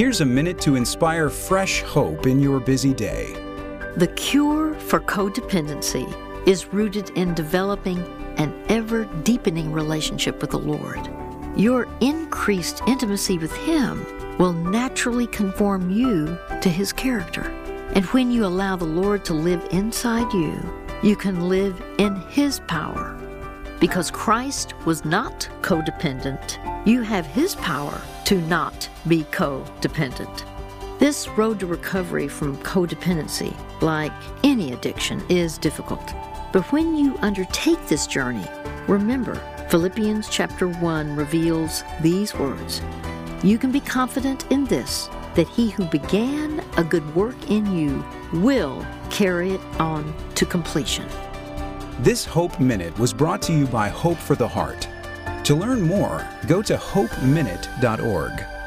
Here's a minute to inspire fresh hope in your busy day. The cure for codependency is rooted in developing an ever-deepening relationship with the Lord. Your increased intimacy with Him will naturally conform you to His character. And when you allow the Lord to live inside you, you can live in His power. Because Christ was not codependent, you have His power to not be codependent. This road to recovery from codependency, like any addiction, is difficult. But when you undertake this journey, remember, Philippians chapter 1 reveals these words, "You can be confident in this, that He who began a good work in you will carry it on to completion." This Hope Minute was brought to you by Hope for the Heart. To learn more, go to hopeminute.org.